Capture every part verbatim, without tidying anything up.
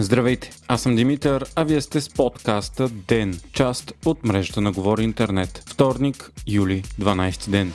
Здравейте, аз съм Димитър, а вие сте с подкаста ДЕН, част от мрежата на Говори Интернет. Вторник, юли, дванайсети ден.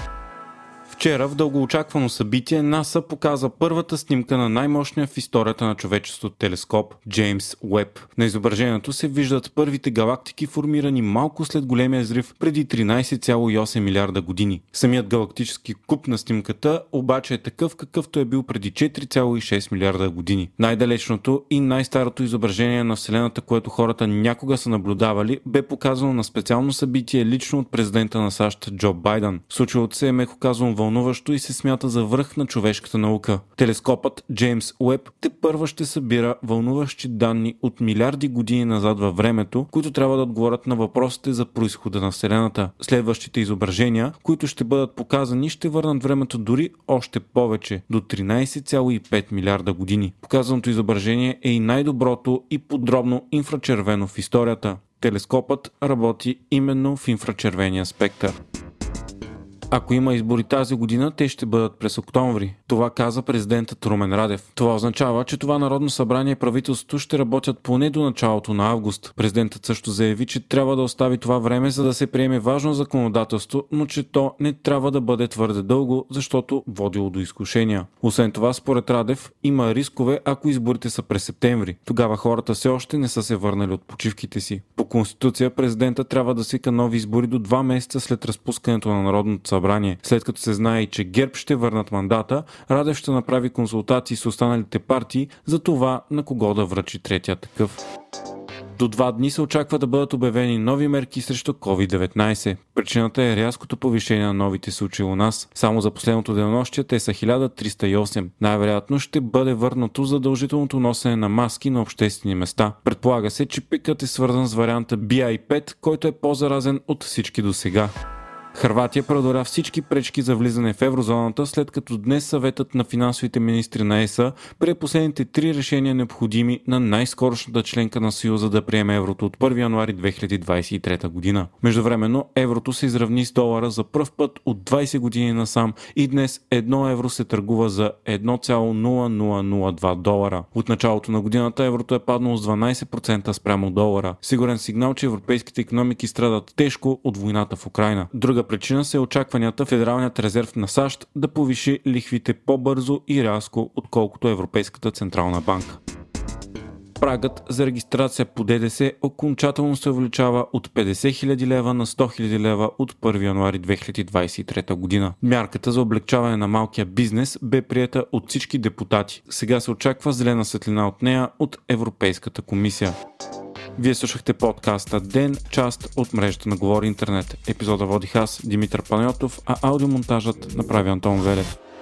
Вчера в дългоочаквано събитие НАСА показа първата снимка на най-мощния в историята на човечеството телескоп Джеймс Уеб. На изображението се виждат първите галактики, формирани малко след големия взрив преди тринайсет цяло и осем милиарда години. Самият галактически куп на снимката обаче е такъв, какъвто е бил преди четири цяло и шест милиарда години. Най-далечното и най-старото изображение на Вселената, което хората някога са наблюдавали, бе показано на специално събитие лично от президента на САЩ Джо Байден. Случилото се е меко казано вълнуващо и се смята за връх на човешката наука. Телескопът Джеймс Уеб тепърва ще събира вълнуващи данни от милиарди години назад във времето, които трябва да отговорят на въпросите за произхода на Вселената. Следващите изображения, които ще бъдат показани, ще върнат времето дори още повече, до тринайсет цяло и пет милиарда години. Показаното изображение е и най-доброто и подробно инфрачервено в историята. Телескопът работи именно в инфрачервения спектър. Ако има избори тази година, те ще бъдат през октомври. Това каза президентът Румен Радев. Това означава, че това Народно събрание и правителството ще работят поне до началото на август. Президентът също заяви, че трябва да остави това време, за да се приеме важно законодателство, но че то не трябва да бъде твърде дълго, защото водило до изкушения. Освен това, според Радев, има рискове, ако изборите са през септември. Тогава хората все още не са се върнали от почивките си. По конституция президентът трябва да свика нови избори до два месеца след разпускането на Народното събрание. След като се знае, че ГЕРБ ще върнат мандата, Радев ще направи консултации с останалите партии за това на кого да връчи третия такъв. До два дни се очаква да бъдат обявени нови мерки срещу ковид деветнайсет. Причината е рязкото повишение на новите случаи у нас. Само за последното денонощие те са хиляда триста и осем. Най-вероятно ще бъде върнато задължителното носене на маски на обществени места. Предполага се, че пикът е свързан с варианта би ай пет, който е по-заразен от всички досега. Хърватия преодоля всички пречки за влизане в еврозоната, след като днес съветът на финансовите министри на ЕС прие последните три решения, необходими на най-скорошната членка на Съюза да приеме еврото от първи януари две хиляди двайсет и трета година. Междувременно еврото се изравни с долара за пръв път от двайсет години насам и днес едно евро се търгува за едно цяло нула нула нула два долара. От началото на годината еврото е паднало с дванайсет процента спрямо долара. Сигурен сигнал, че европейските икономики страдат тежко от войната в Украйна. Друга причина са очакванията Федералният резерв на САЩ да повиши лихвите по-бързо и рязко, отколкото Европейската централна банка. Прагът за регистрация по ДДС окончателно се увеличава от петдесет хиляди лева на сто хиляди лева от първи януари две хиляди двайсет и трета година. Мярката за облекчаване на малкия бизнес бе приета от всички депутати. Сега се очаква зелена светлина от нея от Европейската комисия. Вие слушахте подкаста ДЕН, част от мрежата на Говори Интернет. Епизода водих аз, Димитър Паниотов, а аудиомонтажът направи Антон Велев.